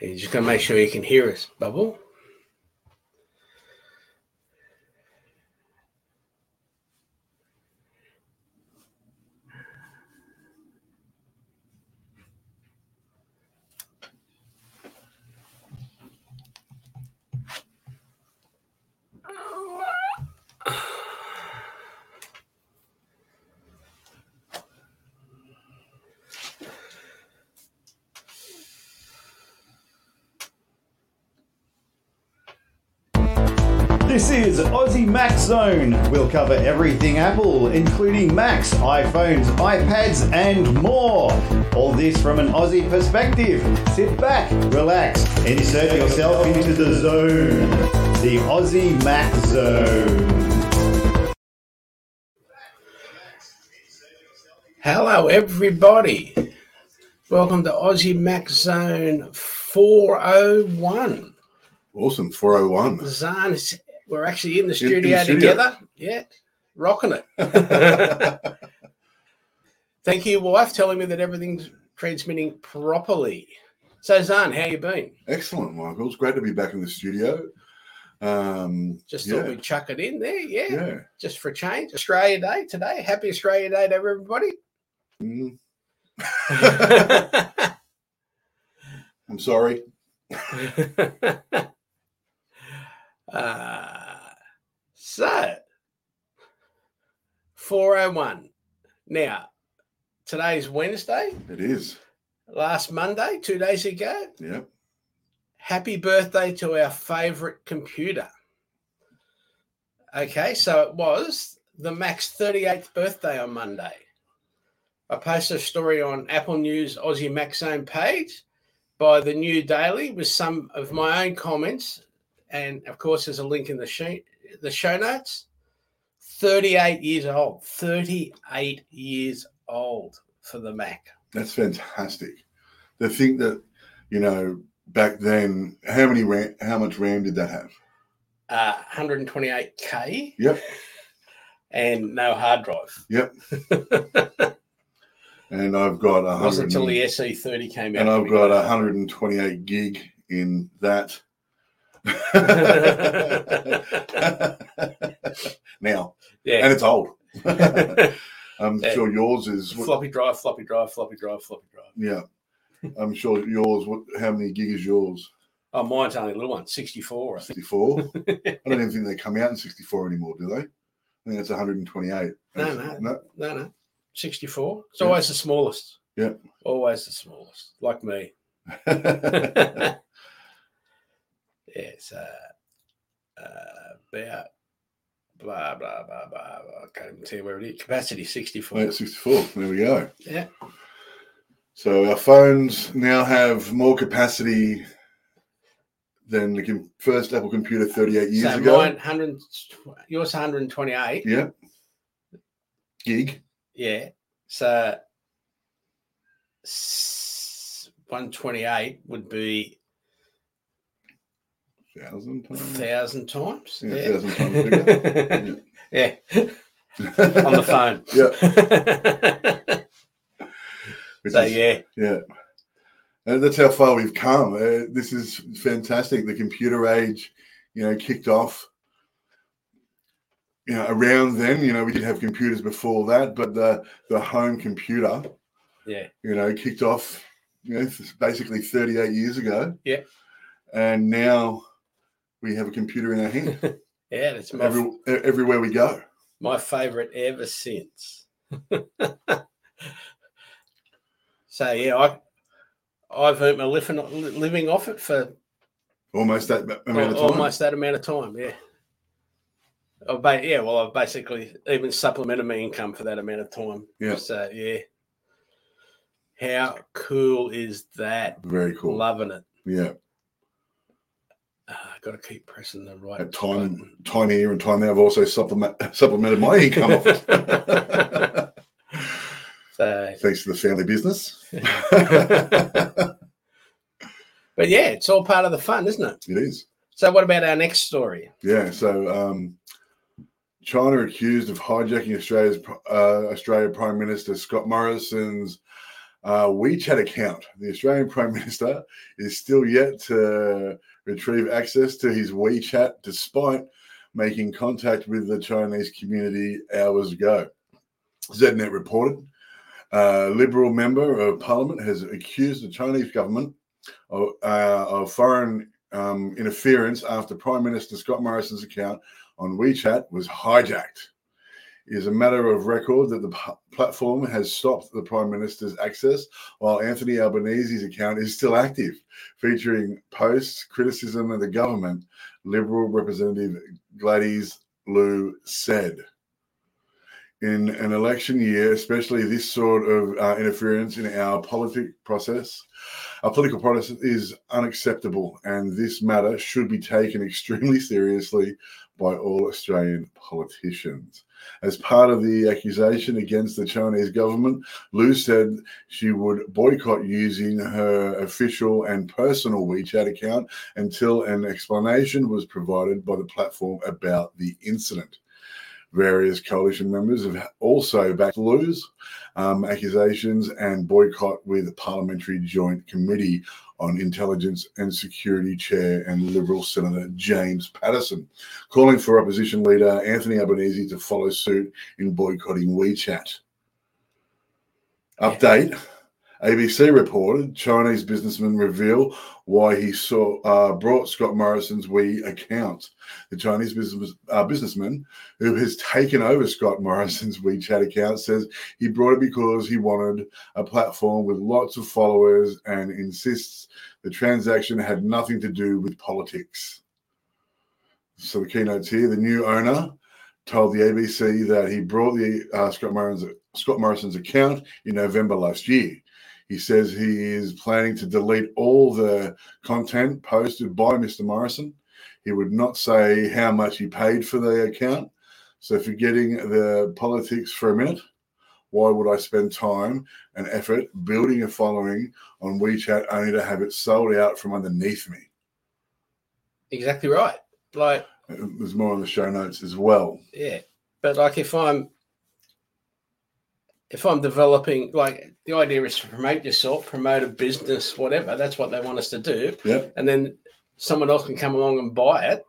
You just got to make sure you can hear us, Bubble. This is Aussie Mac Zone. We'll cover everything Apple, including Macs, iPhones, iPads, and more. All this from an Aussie perspective. Sit back, relax, and insert yourself into the zone. The Aussie Mac Zone. Hello, everybody. Welcome to Aussie Mac Zone 401. Awesome, 401. Zan, we're actually in the studio together. Yeah, rocking it. Thank you, wife, telling me that everything's transmitting properly. So, Zahn, how you been? Excellent, Michael. It's great to be back in the studio. Thought we'd chuck it in there, yeah. Just for a change. Australia Day today. Happy Australia Day to everybody. Mm. I'm sorry. So 401. Now, today's Wednesday. It is. Last Monday, 2 days ago. Yep. Happy birthday to our favourite computer. Okay, so it was the Mac's 38th birthday on Monday. I posted a story on Apple News Aussie Mac Zone page by the New Daily with some of my own comments. And, of course, there's a link in the show notes. 38 years old. 38 years old for the Mac. That's fantastic. The thing that, you know, back then, how much RAM did that have? 128K. Yep. And no hard drive. Yep. And I've got 100. It wasn't until the SE30 came out. And I've got 128 gig in that. Now, yeah. And it's old. I'm sure yours is floppy drive. Yeah, I'm sure yours. How many gig is yours? Oh, mine's only a little one, 64. 64. I don't even think they come out in 64 anymore, do they? I think it's 128. No. 64. It's always the smallest. Yeah, always the smallest. Like me. It's about blah, blah, blah. I can't even tell where it is. Capacity 64. Yeah, 64. There we go. Yeah. So our phones now have more capacity than the first Apple computer 38 years ago. Mine, 100, yours 128. Yeah. Gig. Yeah. So 128 would be 1,000 times. Yeah, 1,000 times bigger. Yeah. On the phone. Yeah. Yeah. And that's how far we've come. This is fantastic. The computer age, you know, kicked off, you know, around then. You know, we did have computers before that, but the home computer, yeah, you know, kicked off, you know, basically 38 years ago. Yeah. And now we have a computer in our hand. Yeah, that's my everywhere we go. My favourite ever since. So, yeah, I've earned my living off it for almost that amount of time, yeah. I've basically even supplemented my income for that amount of time. Yeah. So, yeah. How cool is that? Very cool. Loving it. Yeah. I've got to keep pressing the right button. Time here and time there. I've also supplemented my income off it. So, thanks to the family business. But, yeah, it's all part of the fun, isn't it? It is. So what about our next story? Yeah, so China accused of hijacking Australia Prime Minister Scott Morrison's WeChat account. The Australian Prime Minister is still yet to retrieve access to his WeChat despite making contact with the Chinese community hours ago. ZDNet reported a Liberal member of Parliament has accused the Chinese government of foreign interference after Prime Minister Scott Morrison's account on WeChat was hijacked. It is a matter of record that the platform has stopped the Prime Minister's access, while Anthony Albanese's account is still active, featuring posts, criticism of the government, Liberal Representative Gladys Liu said. In an election year, especially this sort of interference in our political process is unacceptable, and this matter should be taken extremely seriously by all Australian politicians. As part of the accusation against the Chinese government, Liu said she would boycott using her official and personal WeChat account until an explanation was provided by the platform about the incident. Various coalition members have also backed Liu's accusations and boycott with the Parliamentary Joint Committee on Intelligence and Security Chair and Liberal Senator James Patterson, calling for opposition leader Anthony Albanese to follow suit in boycotting WeChat. Update. ABC reported Chinese businessman reveal why he brought Scott Morrison's We account. The Chinese businessman who has taken over Scott Morrison's WeChat account says he brought it because he wanted a platform with lots of followers and insists the transaction had nothing to do with politics. So the keynote's here. The new owner told the ABC that he brought the Scott Morrison's account in November last year. He says he is planning to delete all the content posted by Mr. Morrison. He would not say how much he paid for the account. So forgetting the politics for a minute, why would I spend time and effort building a following on WeChat only to have it sold out from underneath me? Exactly right. Like, there's more on the show notes as well. Yeah. But like if I'm developing, like the idea is to promote yourself, promote a business, whatever. That's what they want us to do. Yep. And then someone else can come along and buy it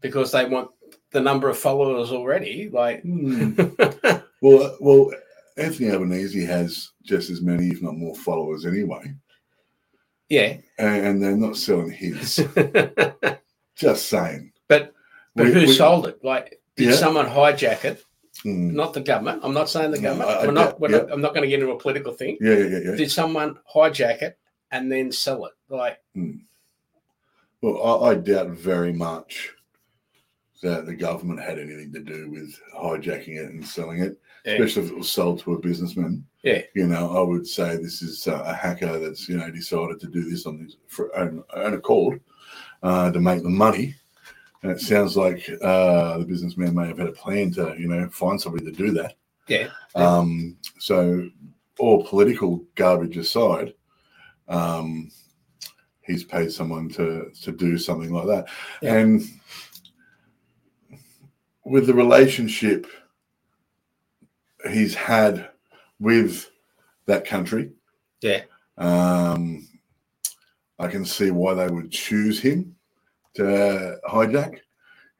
because they want the number of followers already. Like, well, Anthony Albanese has just as many, if not more, followers anyway. Yeah. And they're not selling his. Just saying. But who sold it? Like, did someone hijack it? Not the government. I'm not saying the government. I'm not going to get into a political thing. Yeah. Did someone hijack it and then sell it? Like, well, I doubt very much that the government had anything to do with hijacking it and selling it, especially if it was sold to a businessman. Yeah, I would say this is a hacker that's decided to do this on his own accord to make the money. And it sounds like the businessman may have had a plan to, find somebody to do that. Yeah. So all political garbage aside, he's paid someone to do something like that. Yeah. And with the relationship he's had with that country, I can see why they would choose him to hijack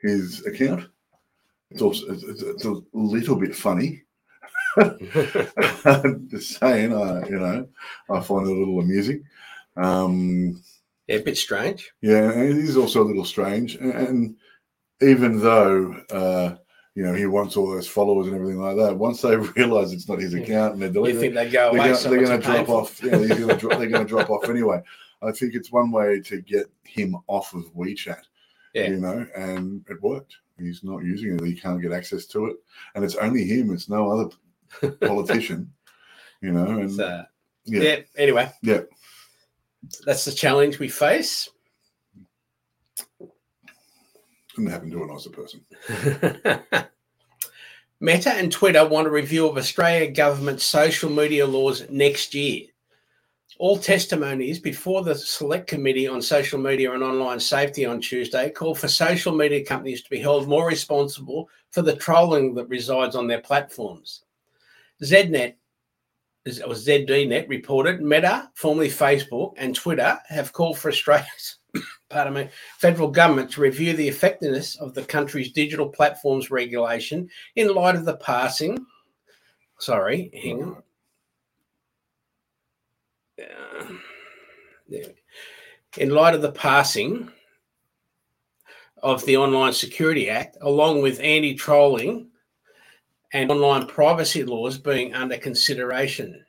his account. It's a little bit funny. Just saying, I find it a little amusing. A bit strange. Yeah, it is also a little strange. And even though, he wants all those followers and everything like that, once they realise it's not his account and they're deleting it, you think they go away, they're going to drop off. Yeah, they're going to drop off anyway. I think it's one way to get him off of WeChat, and it worked. He's not using it. He can't get access to it. And it's only him. It's no other politician, And anyway. Yeah. That's the challenge we face. Couldn't happen to a nicer person. Meta and Twitter want a review of Australian government social media laws next year. All testimonies before the Select Committee on Social Media and Online Safety on Tuesday called for social media companies to be held more responsible for the trolling that resides on their platforms. ZDNet it was ZDNet reported Meta, formerly Facebook, and Twitter have called for Australia's federal government to review the effectiveness of the country's digital platforms regulation in light of the passing. In light of the passing of the Online Security Act, along with anti-trolling and online privacy laws being under consideration.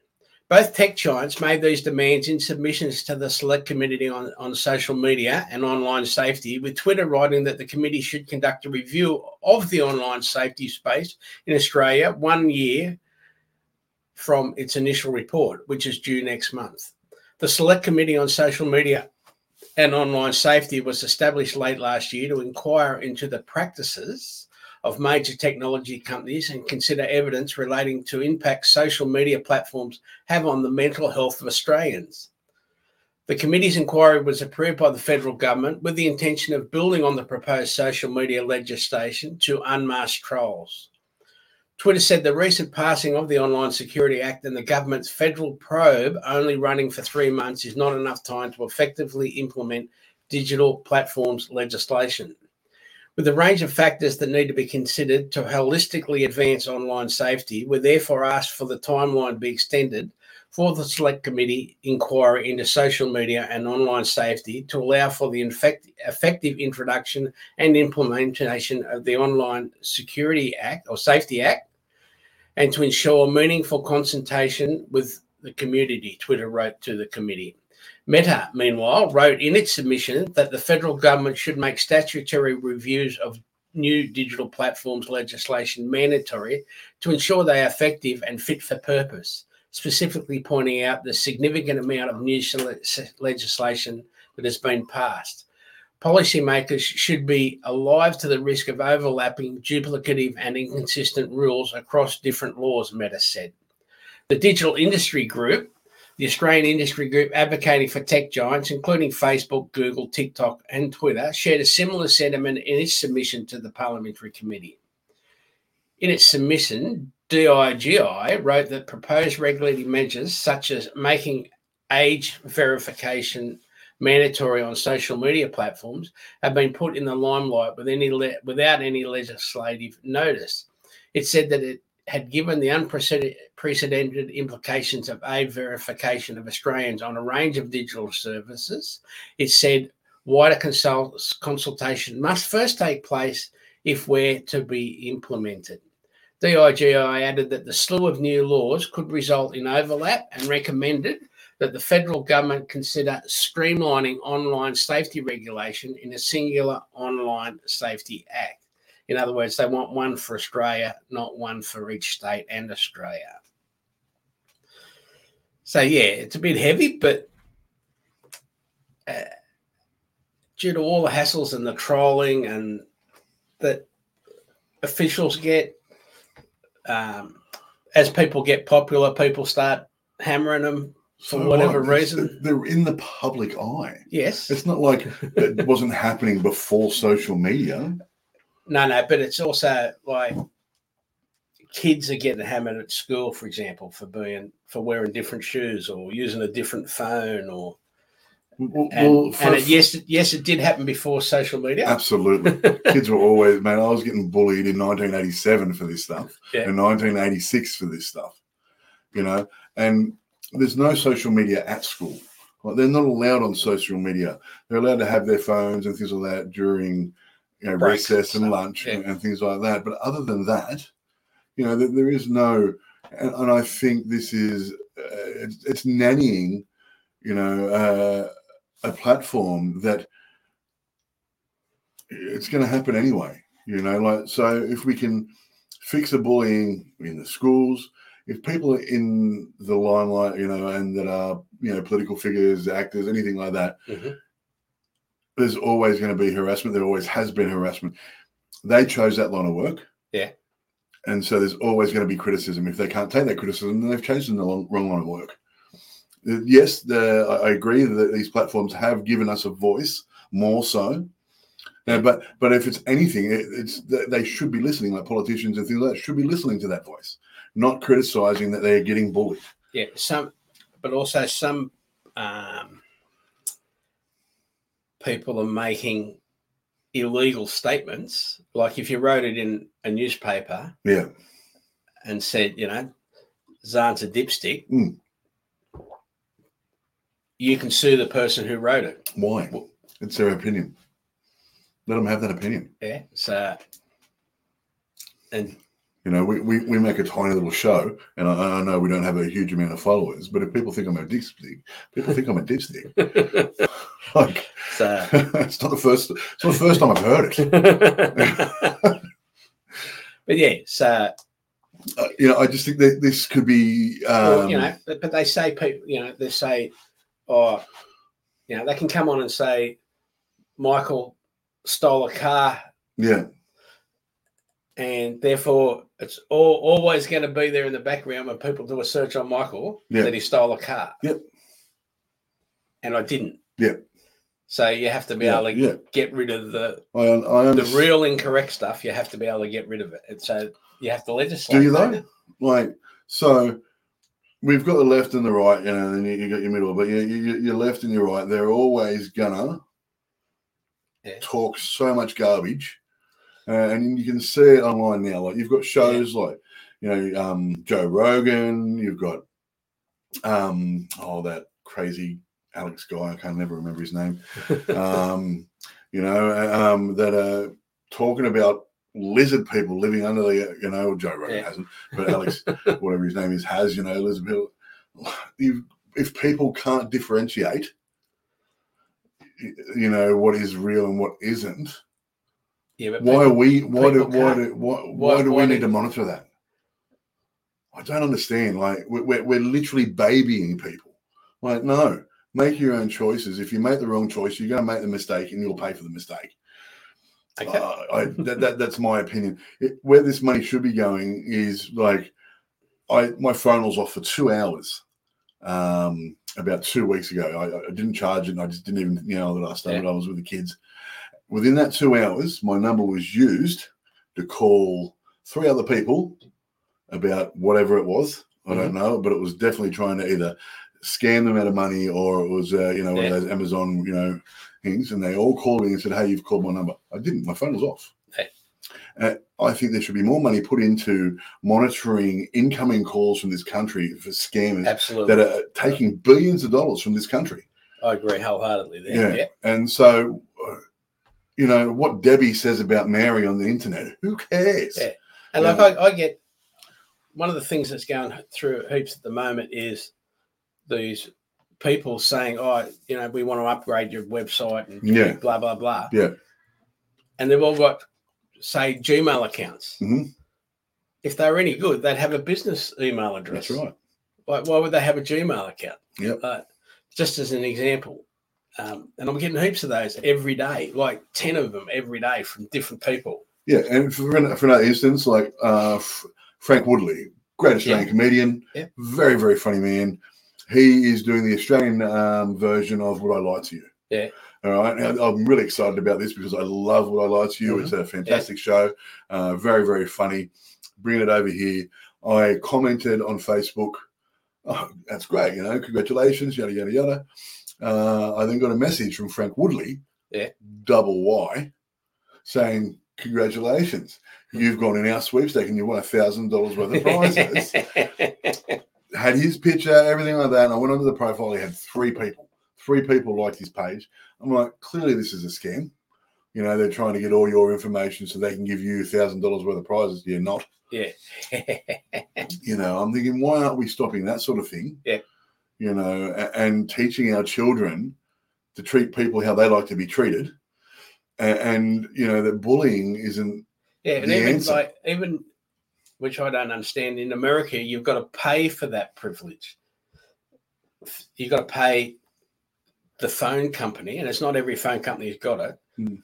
Both tech giants made these demands in submissions to the Select Committee on Social Media and Online Safety, with Twitter writing that the committee should conduct a review of the online safety space in Australia 1 year from its initial report, which is due next month. The Select Committee on Social Media and Online Safety was established late last year to inquire into the practices of major technology companies and consider evidence relating to impacts social media platforms have on the mental health of Australians. The committee's inquiry was approved by the federal government with the intention of building on the proposed social media legislation to unmask trolls. Twitter said the recent passing of the Online Security Act and the government's federal probe only running for 3 months is not enough time to effectively implement digital platforms legislation, with a range of factors that need to be considered to holistically advance online safety. We therefore asked for the timeline be extended for the Select Committee inquiry into social media and online safety to allow for the effective introduction and implementation of the Online Security Act or Safety Act, and to ensure meaningful consultation with the community, Twitter wrote to the committee. Meta, meanwhile, wrote in its submission that the federal government should make statutory reviews of new digital platforms legislation mandatory to ensure they are effective and fit for purpose, specifically pointing out the significant amount of new legislation that has been passed. Policymakers should be alive to the risk of overlapping, duplicative and inconsistent rules across different laws, Meta said. The Digital Industry Group, the Australian industry group advocating for tech giants, including Facebook, Google, TikTok and Twitter, shared a similar sentiment in its submission to the Parliamentary Committee. In its submission, DIGI wrote that proposed regulatory measures such as making age verification mandatory on social media platforms have been put in the limelight without any legislative notice. It said that it had given the unprecedented implications of age verification of Australians on a range of digital services. It said wider consultation must first take place if we're to be implemented. DIGI added that the slew of new laws could result in overlap and recommended that the federal government consider streamlining online safety regulation in a singular Online Safety Act. In other words, they want one for Australia, not one for each state and Australia. So, yeah, it's a bit heavy, but due to all the hassles and the trolling and that officials get, as people get popular, people start hammering them for whatever reason. They're in the public eye. Yes. It's not like it wasn't happening before social media. No, but it's also like kids are getting hammered at school, for example, for wearing different shoes or using a different phone, or it did happen before social media. Absolutely, kids were always, man. I was getting bullied in 1987 for this stuff, and 1986 for this stuff, you know. And there's no social media at school. Like, they're not allowed on social media. They're allowed to have their phones and things like that during, you know, breaks, recess and lunch and things like that. But other than that, you know, there is no, and I think this is, it's nannying, you know, a platform that it's going to happen anyway, you know, like, so if we can fix the bullying in the schools, if people are in the limelight, you know, and that are, you know, political figures, actors, anything like that, mm-hmm. There's always going to be harassment. There always has been harassment. They chose that line of work. Yeah. And so there's always going to be criticism. If they can't take that criticism, then they've chosen the wrong line of work. Yes, I agree that these platforms have given us a voice more so. Yeah, but if it's anything, it's they should be listening, like politicians and things like that, should be listening to that voice, not criticizing that they're getting bullied. Yeah, some, but also some people are making illegal statements. Like if you wrote it in a newspaper, yeah, and said, you know, Zan's a dipstick, you can sue the person who wrote it. Why? Well, it's their opinion. Let them have that opinion. Yeah. So, and you know, we make a tiny little show, and I know we don't have a huge amount of followers, but if people think I'm a dipstick, people think I'm a dipstick. Like, so, it's not the first time I've heard it. But yeah, so. You know, I just think that this could be. Well, you know, but they say people. You know, they say, or you know, they can come on and say, Michael stole a car. Yeah. And therefore, it's always going to be there in the background when people do a search on Michael that he stole a car. Yep. And I didn't. Yep. So you have to be able to get rid of the real incorrect stuff. You have to be able to get rid of it. And so you have to legislate. Do you though? Like, so we've got the left and the right, you know, and you got your middle, but your left and your right, they're always gonna talk so much garbage. And you can see it online now. Like you've got shows like, you know, Joe Rogan. You've got that crazy Alex guy. I can never remember his name. You know, that are talking about lizard people living under the. You know, Joe Rogan hasn't, but Alex, whatever his name is, has. You know, lizard people. If people can't differentiate, you know, what is real and what isn't. Yeah, but why do we need to monitor that? I don't understand. Like we're literally babying people. Like no, make your own choices. If you make the wrong choice, you're going to make the mistake, and you'll pay for the mistake. Okay. That's my opinion. Where this money should be going is like, my phone was off for 2 hours about 2 weeks ago. I didn't charge it, and I just didn't even that I started. Yeah. I was with the kids. Within that 2 hours, my number was used to call 3 other people about whatever it was. I don't know, but it was definitely trying to either scam them out of money or it was, one of those Amazon, things. And they all called me and said, hey, you've called my number. I didn't. My phone was off. Hey. I think there should be more money put into monitoring incoming calls from this country for scammers that are taking billions of dollars from this country. I agree wholeheartedly there. Yeah. And so... you know, what Debbie says about Mary on the internet, who cares? Yeah. And I get one of the things that's going through heaps at the moment is these people saying, we want to upgrade your website and blah, blah, blah. Yeah. And they've all got, say, Gmail accounts. Mm-hmm. If they were any good, they'd have a business email address. That's right. Like, why would they have a Gmail account? Yeah. Just as an example. And I'm getting heaps of those every day, like 10 of them every day from different people. Yeah, and for another instance, like Frank Woodley, great Australian comedian, very, very funny man. He is doing the Australian version of What I Lie to You. Yeah. All right, and I'm really excited about this because I love What I Lie to You. Mm-hmm. It's a fantastic show, very, very funny. Bringing it over here. I commented on Facebook, oh, that's great, congratulations, yada, yada, yada. I then got a message from Frank Woodley, double Y, saying, congratulations, you've gone in our sweepstake and you won $1,000 worth of prizes. Had his picture, everything like that. And I went onto the profile. He had 3 people. 3 people liked his page. I'm like, clearly this is a scam. You know, they're trying to get all your information so they can give you $1,000 worth of prizes. You're not. Yeah. I'm thinking, why aren't we stopping that sort of thing? Yeah. And teaching our children to treat people how they like to be treated, and that bullying isn't the answer. Which I don't understand. In America, you've got to pay for that privilege. You've got to pay the phone company, and it's not every phone company's got it. Mm.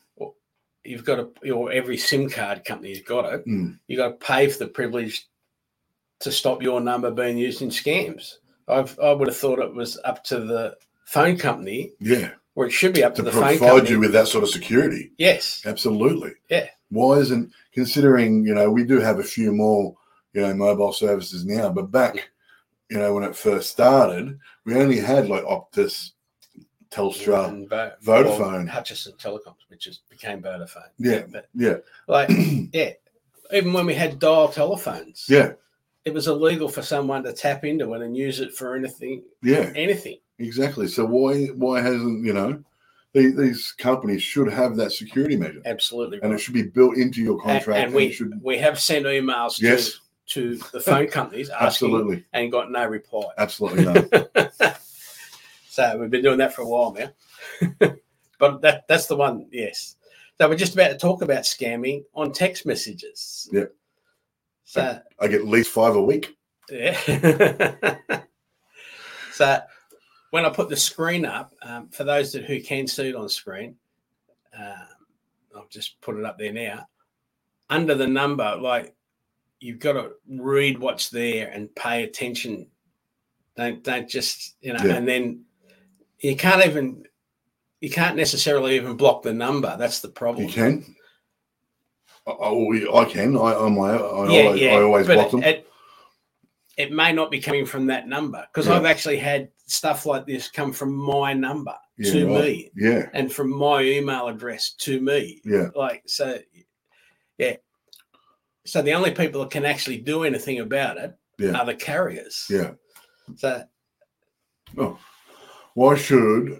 You've got to, or every SIM card company's got it. Mm. You've got to pay for the privilege to stop your number being used in scams. I would have thought it was up to the phone company. Yeah. Or it should be up to the phone company. To provide you with that sort of security. Yes. Absolutely. Yeah. Why isn't, considering, we do have a few more, mobile services now, but back you know, when it first started, we only had like Optus, Telstra, and Vodafone, Hutchison Telecoms, which just became Vodafone. Yeah, but, yeah. Like, yeah, even when we had dial telephones, yeah, it was illegal for someone to tap into it and use it for anything. Yeah, anything. Exactly. So why hasn't, you know, these companies should have that security measure? Absolutely, right. And it should be built into your contract. And we have sent emails. Yes. To the phone companies asking. Absolutely. And got no reply. Absolutely no. So we've been doing that for a while now. But that's the one, yes. So we're just about to talk about scamming on text messages. Yeah. So I get at least 5 a week. Yeah. So when I put the screen up, for those who can see it on screen, I'll just put it up there now. Under the number, like, you've got to read what's there and pay attention. Don't just, you know, yeah. And then you can't necessarily even block the number. That's the problem. You can. I can. I always block them. It may not be coming from that number, because I've actually had stuff like this come from my number to me. Yeah. And from my email address to me. Yeah. Like, so, yeah. So the only people that can actually do anything about it are the carriers. Yeah. So, why you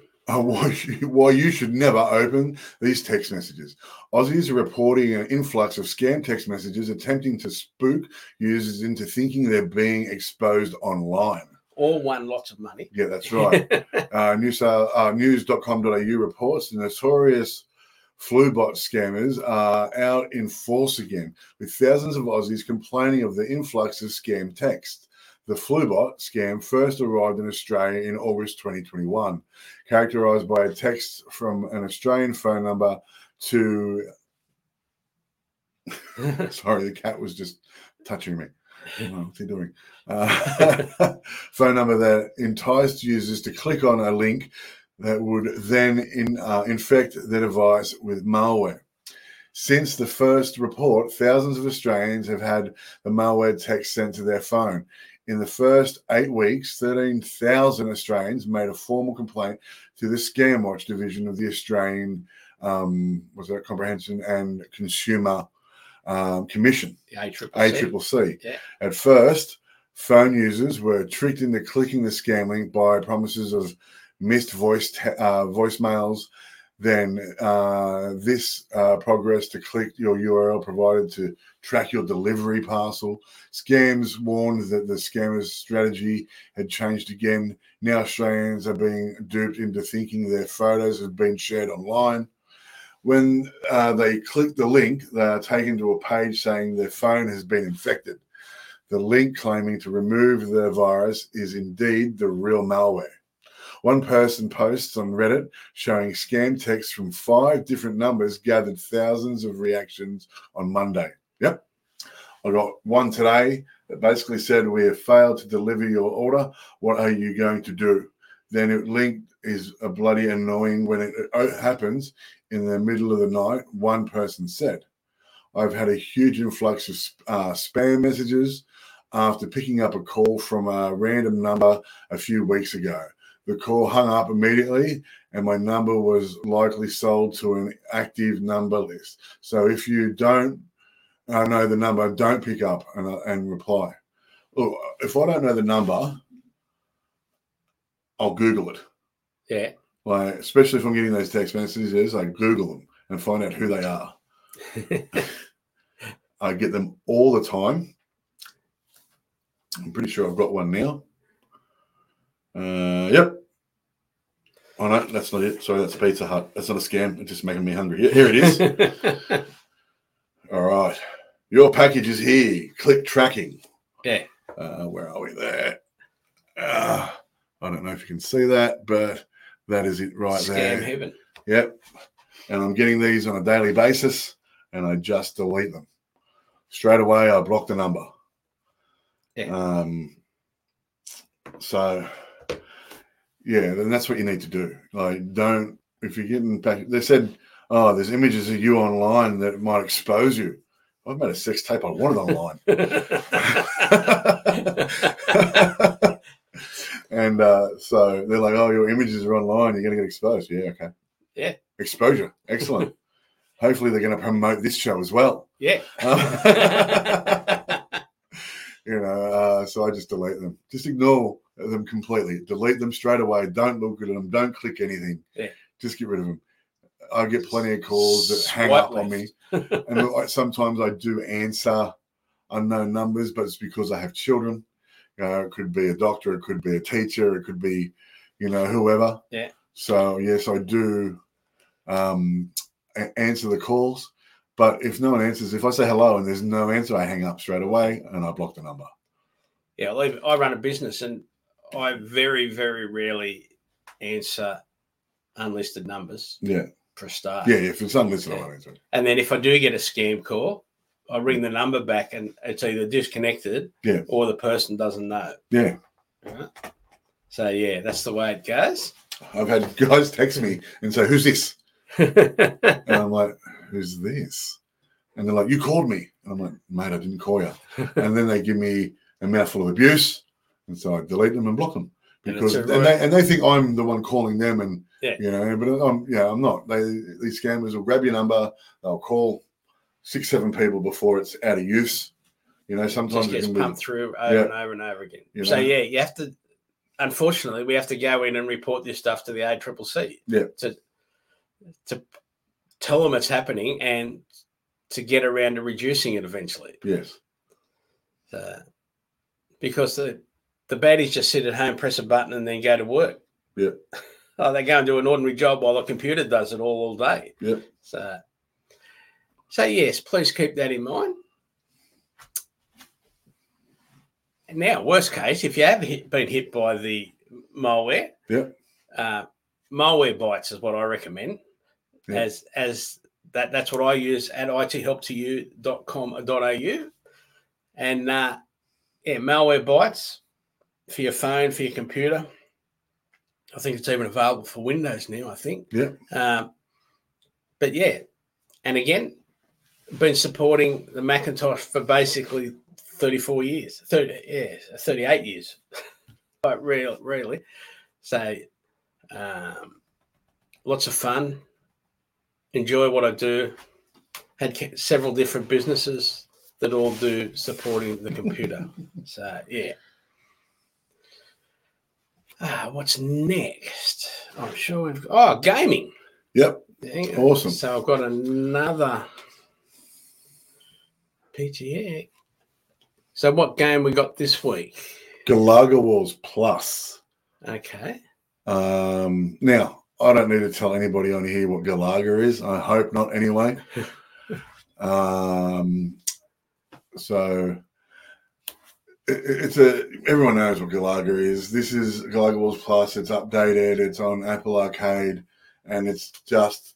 should never open these text messages. Aussies are reporting an influx of scam text messages attempting to spook users into thinking they're being exposed online. All won lots of money. Yeah, that's right. News.com.au reports the notorious FluBot scammers are out in force again, with thousands of Aussies complaining of the influx of scam text. The FluBot scam first arrived in Australia in August 2021, characterised by a text from an Australian phone number to... Sorry, the cat was just touching me. Oh, what's he doing? Phone number that enticed users to click on a link that would then infect their device with malware. Since the first report, thousands of Australians have had the malware text sent to their phone. In the first 8 weeks, 13,000 Australians made a formal complaint to the Scam Watch division of the Australian Comprehension and Consumer Commission, the ACCC. Yeah. At first, phone users were tricked into clicking the scam link by promises of missed voicemails. Then this progress to click your URL provided to track your delivery parcel. Scams warned that the scammers' strategy had changed again. Now Australians are being duped into thinking their photos have been shared online. When they click the link, they are taken to a page saying their phone has been infected. The link claiming to remove the virus is indeed the real malware. One person posts on Reddit showing scam texts from 5 different numbers gathered thousands of reactions on Monday. Yep. I got one today that basically said, "We have failed to deliver your order. What are you going to do?" Then it linked is a bloody annoying when it happens in the middle of the night. One person said, "I've had a huge influx of spam messages after picking up a call from a random number a few weeks ago. The call hung up immediately, and my number was likely sold to an active number list. So if you don't know the number, don't pick up and reply." Look, if I don't know the number, I'll Google it. Yeah. Like, especially if I'm getting those text messages, I Google them and find out who they are. I get them all the time. I'm pretty sure I've got one now. Yep. Oh, no, that's not it. Sorry, that's Pizza Hut. That's not a scam. It's just making me hungry. Here it is. All right. Your package is here. Click tracking. Yeah. Where are we there? I don't know if you can see that, but that is it right there. Scam heaven. Yep. And I'm getting these on a daily basis, and I just delete them. Straight away, I block the number. Yeah. So... yeah, then that's what you need to do. Like, don't, if you're getting back, they said, "Oh, there's images of you online that might expose you." I've made a sex tape I wanted online. And so they're like, oh, your images are online. You're going to get exposed. Yeah, okay. Yeah. Exposure. Excellent. Hopefully they're going to promote this show as well. Yeah. You know, so I just delete them. Just ignore them completely. Delete them straight away. Don't look at them. Don't click anything. Yeah. Just get rid of them. I get plenty of calls that hang up on me. And look, sometimes I do answer unknown numbers, but it's because I have children. It could be a doctor, it could be a teacher, it could be, you know, whoever. Yeah. So, yes, I do answer the calls. But if no one answers, if I say hello and there's no answer, I hang up straight away and I block the number. Yeah, I run a business and I very, very rarely answer unlisted numbers. Yeah. For a start. Yeah, if it's unlisted, I won't answer it. And then if I do get a scam call, I ring the number back and it's either disconnected or the person doesn't know. Yeah. Right? So, yeah, that's the way it goes. I've had guys text me and say, who's this? And I'm like, who's this? And they're like, you called me. And I'm like, mate, I didn't call you. And then they give me a mouthful of abuse. And so I delete them and block them. Because and they think I'm the one calling them and, you know, but I'm not. These scammers will grab your number. They'll call 6-7 people before it's out of use. You know, sometimes it gets pumped through over and over and over again. You know? So yeah, you have to. Unfortunately, we have to go in and report this stuff to the ACCC. Yeah. To tell them it's happening and to get around to reducing it eventually. Yes. So, because the baddies just sit at home, press a button, and then go to work. Yeah. Oh, they go and do an ordinary job while the computer does it all day. Yeah. So, yes, please keep that in mind. And now, worst case, if you have been hit by the malware, Malwarebytes is what I recommend. Yeah. As that's what I use at ithelptoyou.com.au. And, Malwarebytes for your phone, for your computer. I think it's even available for Windows now, I think. Yeah. But, yeah, and again, been supporting the Macintosh for basically 34 years, 38 years, but really. So lots of fun, enjoy what I do, had several different businesses that all do supporting the computer. So, yeah. What's next? I'm sure we've got gaming. Yep. Dang, awesome. So I've got another PTX. So what game we got this week? Galaga Wars Plus. Okay. Now, I don't need to tell anybody on here what Galaga is. I hope not anyway. So it's everyone knows what Galaga is. This is Galaga Wars Plus. It's updated. It's on Apple Arcade. And it's just,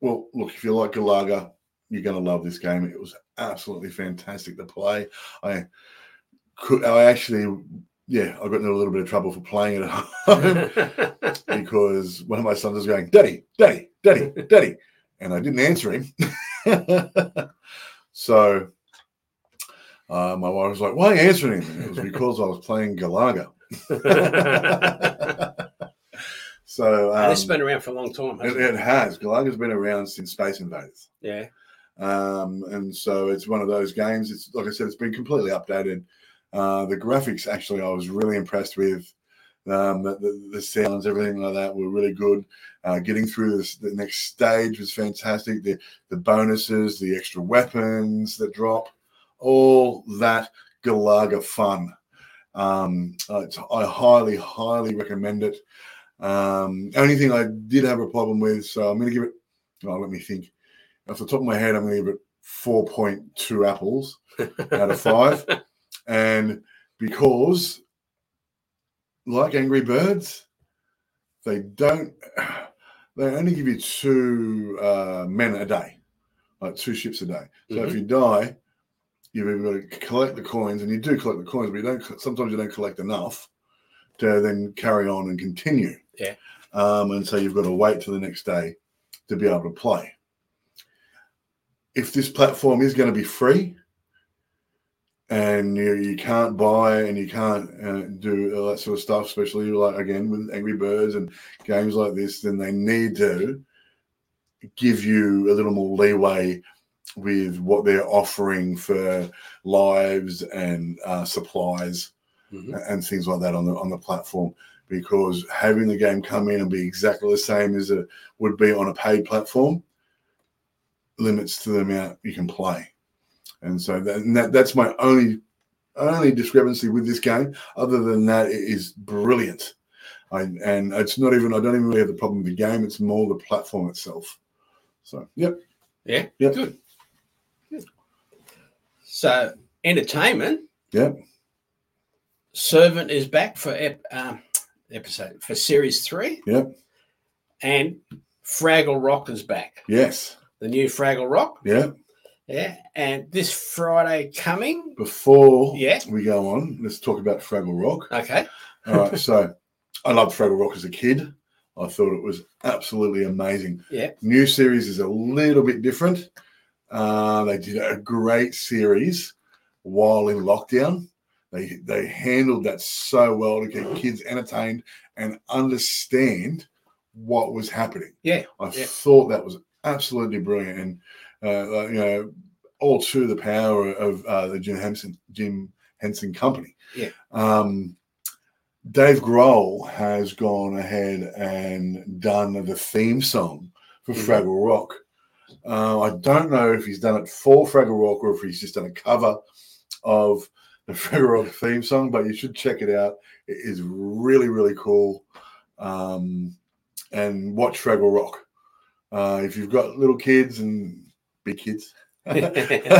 well, look, if you like Galaga, you're going to love this game. It was absolutely fantastic to play. I got into a little bit of trouble for playing it at home because one of my sons was going, Daddy. And I didn't answer him. So my wife was like, why are you answering him? And it was because I was playing Galaga. So this has been around for a long time. It has. Galaga's been around since Space Invaders. Yeah. And so it's one of those games. It's like I said, it's been completely updated. The graphics, actually, I was really impressed with. The sounds, everything like that were really good. Getting through the next stage was fantastic. The bonuses, the extra weapons that drop, all that Galaga fun. I highly recommend it. Only thing I did have a problem with, so I'm going to give it, let me think. Off the top of my head, I'm going to give it 4.2 apples out of 5. And because, like Angry Birds, they only give you 2 men a day, like 2 ships a day. So if you die, you've either got to collect the coins, and you do collect the coins, but sometimes you don't collect enough to then carry on and continue. Yeah. And so you've got to wait till the next day to be able to play. If this platform is going to be free, and you can't buy and you can't do all that sort of stuff, especially like, again, with Angry Birds and games like this, then they need to give you a little more leeway with what they're offering for lives and supplies and things like that on the platform, because having the game come in and be exactly the same as it would be on a paid platform limits to the amount you can play. And so that's my only discrepancy with this game. Other than that, it is brilliant. And it's not even, I don't even really have the problem with the game. It's more the platform itself. So, yep. Yeah, yep. Good. So, entertainment. Yep. Servant is back for series 3. Yep. And Fraggle Rock is back. Yes. The new Fraggle Rock. Yep. Yeah, and this Friday coming. Before we go on, let's talk about Fraggle Rock. Okay. All right, so I loved Fraggle Rock as a kid. I thought it was absolutely amazing. Yeah. New series is a little bit different. They did a great series while in lockdown. They handled that so well to get kids entertained and understand what was happening. Yeah. I thought that was absolutely brilliant. And all to the power of the Jim Henson Company. Yeah. Dave Grohl has gone ahead and done the theme song for Fraggle Rock. I don't know if he's done it for Fraggle Rock or if he's just done a cover of the Fraggle Rock theme song, but you should check it out. It is really, really cool. And watch Fraggle Rock. If you've got little kids and big kids, check it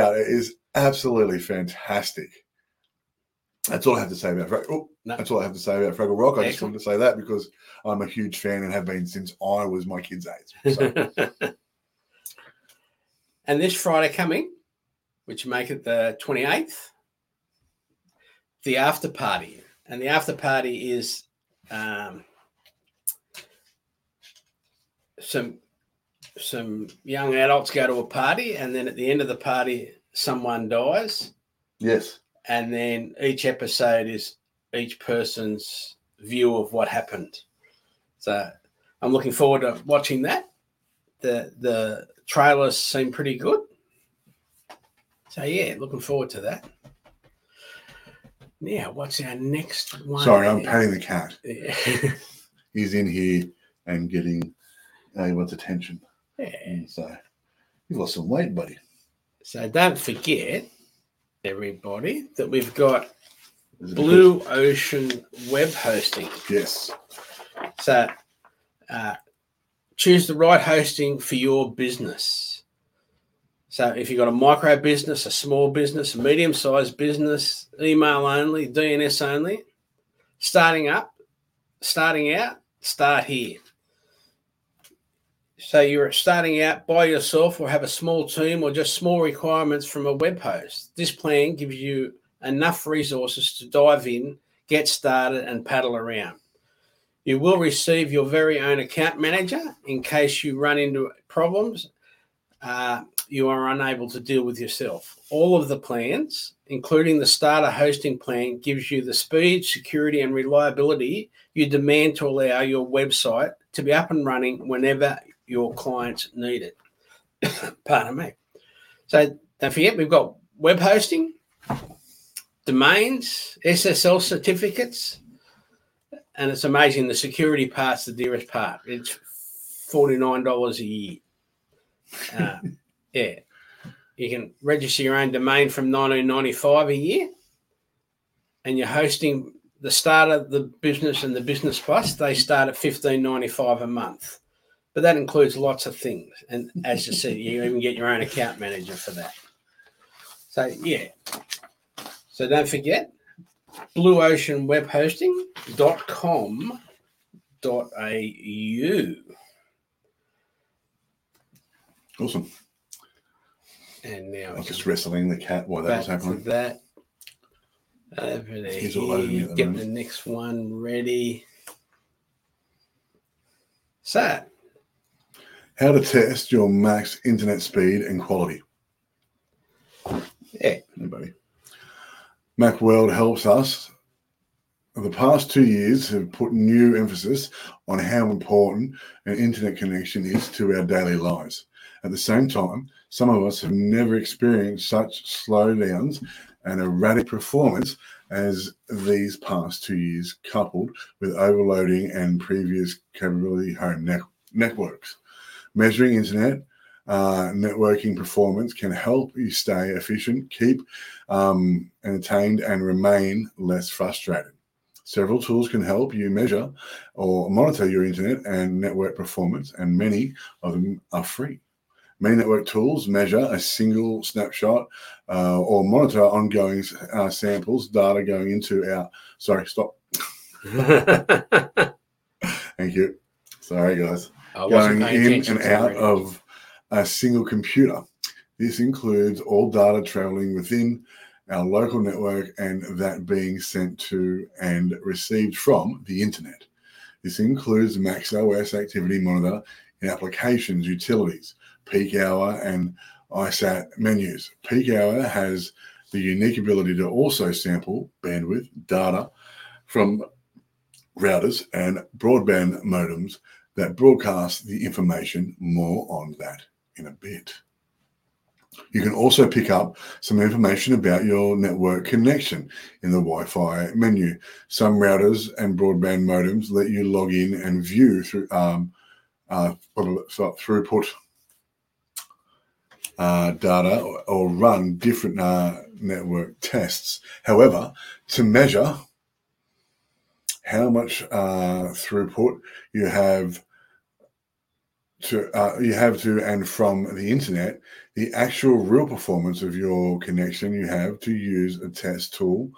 out. It is absolutely fantastic. That's all I have to say about Fraggle. That's all I have to say about Fraggle Rock. I just wanted to say that because I'm a huge fan and have been since I was my kid's age. So. And this Friday coming, which make it the 28th, the after party, and the after party is. Some young adults go to a party, and then at the end of the party, someone dies. Yes. And then each episode is each person's view of what happened. So I'm looking forward to watching that. The trailers seem pretty good. So, yeah, looking forward to that. Now, what's our next one? Sorry, I'm patting the cat. Yeah. He's in here and getting... he wants attention. Yeah. And so you've lost some weight, buddy. So don't forget, everybody, that we've got Blue Ocean Web Hosting. Yes. So choose the right hosting for your business. So if you've got a micro business, a small business, a medium-sized business, email only, DNS only, starting out, start here. So you're starting out by yourself or have a small team or just small requirements from a web host. This plan gives you enough resources to dive in, get started, and paddle around. You will receive your very own account manager in case you run into problems you are unable to deal with yourself. All of the plans, including the starter hosting plan, gives you the speed, security, and reliability you demand to allow your website to be up and running whenever your clients need it. Pardon me. So don't forget, we've got web hosting, domains, SSL certificates, and it's amazing. The security part's the dearest part. It's $49 a year. Yeah. You can register your own domain from $19.95 a year, and you're hosting the start of the business and the business plus. They start at $15.95 a month. But that includes lots of things. And as you said, you even get your own account manager for that. So, yeah. So don't forget, blueoceanwebhosting.com.au. Awesome. And now I'm just wrestling the cat while that was happening. That. Over there. He's all over me at the moment. Get the next one ready. So. How to test your Mac's internet speed and quality. Hey, anybody. Macworld helps us. The past 2 years have put new emphasis on how important an internet connection is to our daily lives. At the same time, some of us have never experienced such slowdowns and erratic performance as these past 2 years, coupled with overloading and previous capability home networks. Measuring internet networking performance can help you stay efficient, keep entertained, and remain less frustrated. Several tools can help you measure or monitor your internet and network performance, and many of them are free. Many network tools measure a single snapshot or monitor ongoing samples, data going into our... Sorry, stop. Thank you. Sorry, guys. Going in and out of a single computer. This includes all data traveling within our local network and that being sent to and received from the internet. This includes macOS Activity Monitor in applications, utilities, Peak Hour, and ISAT menus. Peak Hour has the unique ability to also sample bandwidth data from routers and broadband modems that broadcast the information. More on that in a bit. You can also pick up some information about your network connection in the Wi-Fi menu. Some routers and broadband modems let you log in and view through throughput data or run different network tests. However, to measure how much throughput you have to and from the internet, the actual real performance of your connection, you have to use a test tool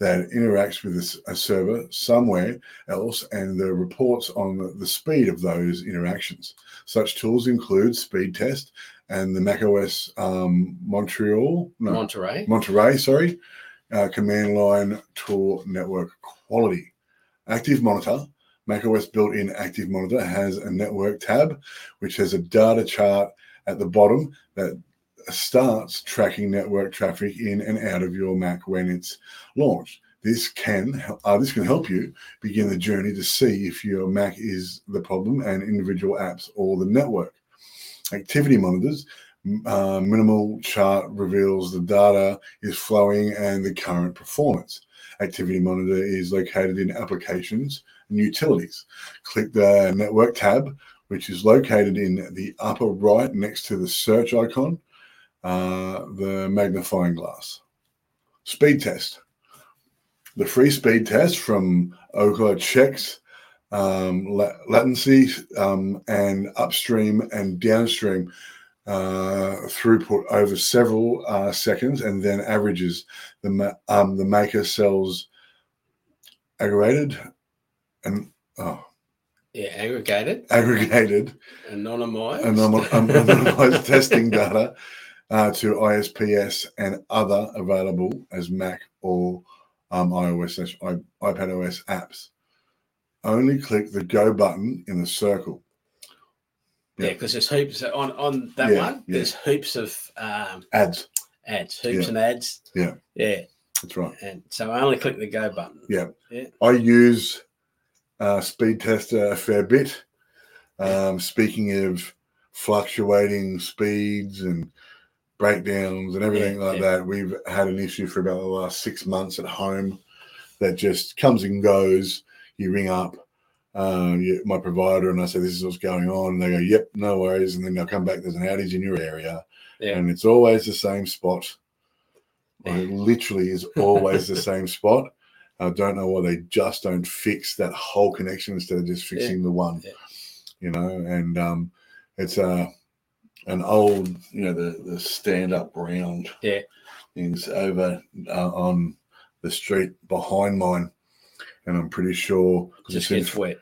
that interacts with a server somewhere else and the reports on the speed of those interactions. Such tools include Speedtest and the macOS Monterey command line tool Network Quality. Active Monitor, macOS built-in Active Monitor, has a network tab, which has a data chart at the bottom that starts tracking network traffic in and out of your Mac when it's launched. This can help you begin the journey to see if your Mac is the problem and individual apps or the network. Activity Monitors, minimal chart reveals the data is flowing and the current performance. Activity Monitor is located in applications and utilities. Click the network tab, which is located in the upper right next to the search icon, the magnifying glass. Speed test. The free speed test from Ookla checks latency and upstream and downstream throughput over several seconds, and then averages. The maker sells aggregated, anonymized testing data to ISPS and other available as Mac or iOS/iPadOS apps. Only click the go button in the circle. Yeah, because there's heaps on that one. Yeah. There's heaps of ads, heaps and ads. Yeah, yeah, that's right. And so I only click the go button. Yeah, yeah. I use Speedtest a fair bit. Speaking of fluctuating speeds and breakdowns and everything that, we've had an issue for about the last 6 months at home that just comes and goes. You ring up my provider and I say, this is what's going on, and they go, yep, no worries, and then they'll come back, there's an outage in your area, and it's always the same spot. It literally is always the same spot. I don't know why they just don't fix that whole connection instead of just fixing the one, and it's an old, the stand-up round things over on the street behind mine. And I'm pretty sure... Just gets wet.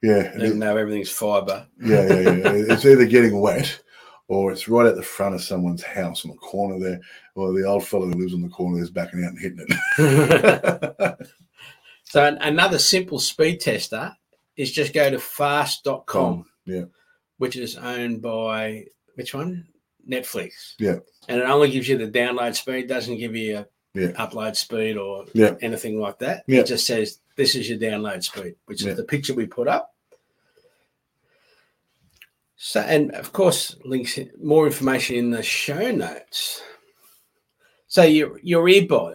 Yeah. Even though everything's fibre. Yeah. It's either getting wet or it's right at the front of someone's house on the corner there, or the old fellow who lives on the corner is backing out and hitting it. So another simple speed tester is just go to fast.com, which is owned by... Which one? Netflix. Yeah. And it only gives you the download speed, doesn't give you a upload speed or anything like that. Yeah. It just says this is your download speed, which is the picture we put up. So, and of course, links, more information in the show notes. So your earbuds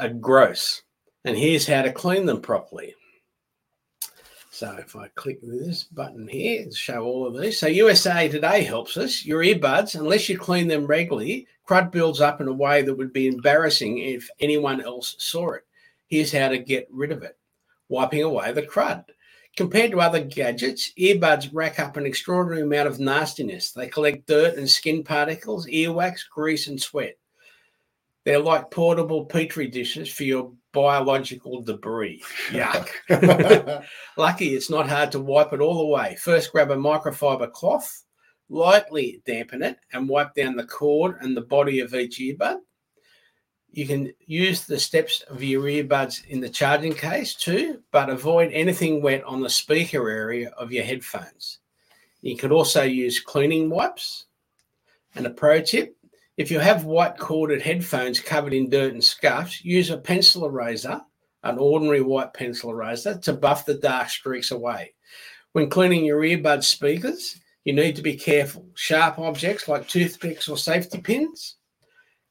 are gross, and here's how to clean them properly. So if I click this button here, it'll show all of these. So USA Today helps us. Your earbuds, unless you clean them regularly, crud builds up in a way that would be embarrassing if anyone else saw it. Here's how to get rid of it. Wiping away the crud. Compared to other gadgets, earbuds rack up an extraordinary amount of nastiness. They collect dirt and skin particles, earwax, grease, and sweat. They're like portable petri dishes for your biological debris. Yuck. Lucky it's not hard to wipe it all away. First, grab a microfiber cloth, lightly dampen it, and wipe down the cord and the body of each earbud. You can use the steps of your earbuds in the charging case too, but avoid anything wet on the speaker area of your headphones. You could also use cleaning wipes. And a pro tip, if you have white corded headphones covered in dirt and scuffs, use a pencil eraser, an ordinary white pencil eraser, to buff the dark streaks away. When cleaning your earbud speakers, you need to be careful. Sharp objects like toothpicks or safety pins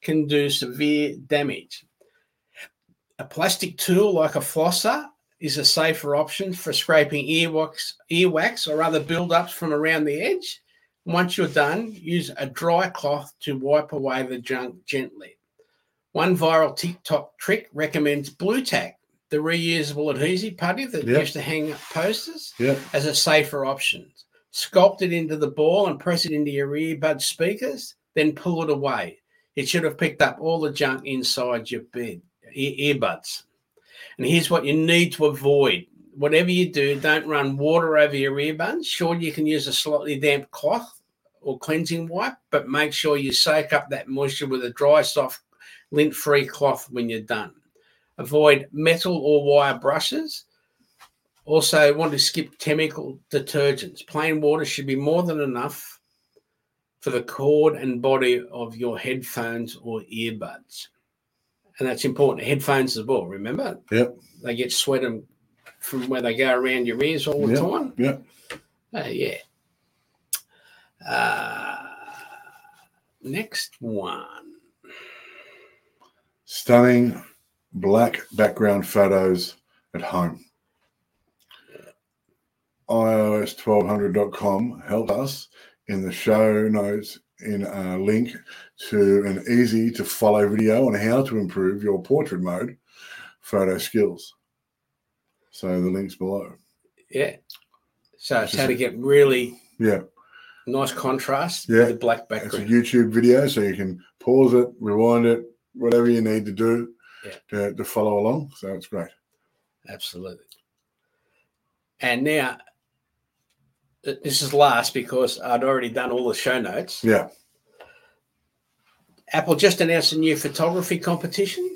can do severe damage. A plastic tool like a flosser is a safer option for scraping earwax or other buildups from around the edge. Once you're done, use a dry cloth to wipe away the junk gently. One viral TikTok trick recommends blue tack, the reusable adhesive putty that used to hang up posters, as a safer option. Sculpt it into the ball and press it into your earbud speakers, then pull it away. It should have picked up all the junk inside your earbuds. And here's what you need to avoid. Whatever you do, don't run water over your earbuds. Sure, you can use a slightly damp cloth or cleansing wipe, but make sure you soak up that moisture with a dry, soft, lint-free cloth when you're done. Avoid metal or wire brushes. Also, want to skip chemical detergents. Plain water should be more than enough for the cord and body of your headphones or earbuds. And that's important. Headphones as well, remember? Yep. They get sweat and from where they go around your ears all the time. Yep. Next one. Stunning black background photos at home. iOS1200.com helped us in the show notes in a link to an easy-to-follow video on how to improve your portrait mode photo skills. So the link's below. Yeah. So it's how to get really nice contrast with the black background. It's a YouTube video, so you can pause it, rewind it, whatever you need to do to follow along. So it's great. Absolutely. And now this is last because I'd already done all the show notes. Yeah. Apple just announced a new photography competition.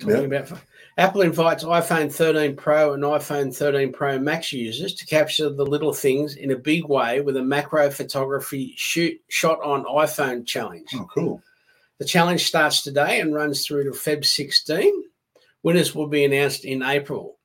About Apple invites iPhone 13 Pro and iPhone 13 Pro Max users to capture the little things in a big way with a macro photography shot on iPhone challenge. Oh, cool. The challenge starts today and runs through to Feb 16. Winners will be announced in April.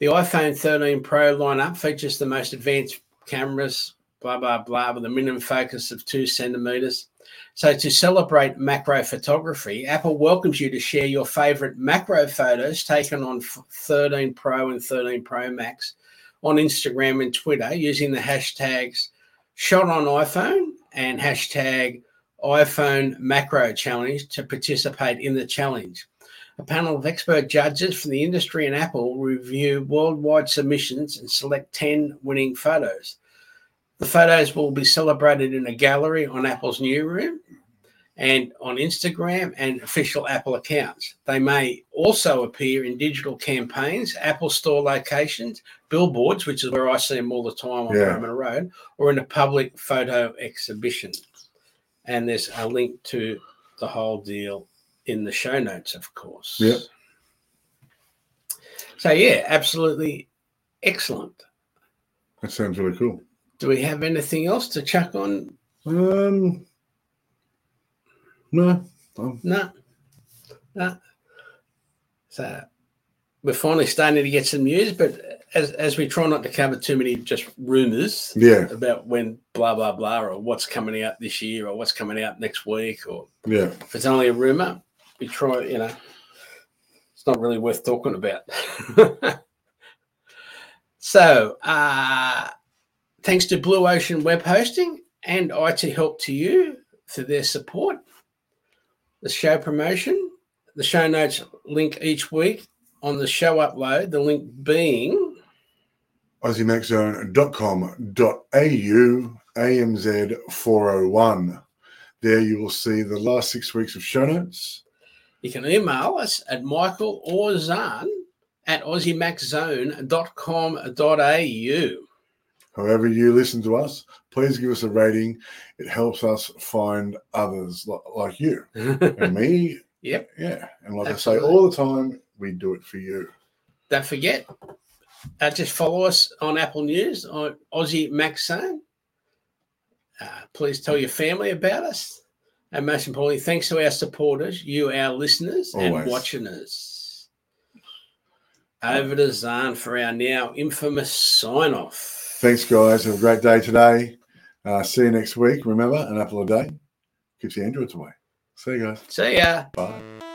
The iPhone 13 Pro lineup features the most advanced cameras, blah, blah, blah, with a minimum focus of 2 centimeters. So to celebrate macro photography, Apple welcomes you to share your favorite macro photos taken on 13 Pro and 13 Pro Max on Instagram and Twitter using the hashtags shot on iPhone and hashtag iPhone macro challenge to participate in the challenge. A panel of expert judges from the industry and Apple review worldwide submissions and select 10 winning photos. The photos will be celebrated in a gallery on Apple's newsroom and on Instagram and official Apple accounts. They may also appear in digital campaigns, Apple store locations, billboards, which is where I see them all the time on Roman Road, or in a public photo exhibition. And there's a link to the whole deal in the show notes, of course. Yep. So, absolutely excellent. That sounds really cool. Do we have anything else to chuck on No. So we're finally starting to get some news, but as we try not to cover too many just rumours about when blah, blah, blah, or what's coming out this year or what's coming out next week, or if it's only a rumour, we try, you know, it's not really worth talking about. So thanks to Blue Ocean Web Hosting and IT Help to You for their support, the show promotion, the show notes link each week on the show upload, the link being aussiemaczone.com.au/AMZ401. There you will see the last 6 weeks of show notes. You can email us at Michael or Zahn at aussiemaczone.com.au. However you listen to us, please give us a rating. It helps us find others like you and me. Yep. Yeah. And like Absolutely. I say all the time, we do it for you. Don't forget, just follow us on Apple News, on Aussie Mac Zone. Please tell your family about us. And most importantly, thanks to our supporters, you, our listeners, Always. And watching us. Over to Zahn for our now infamous sign-off. Thanks, guys. Have a great day today. See you next week. Remember, an apple a day keeps your androids away. See you guys. See ya. Bye.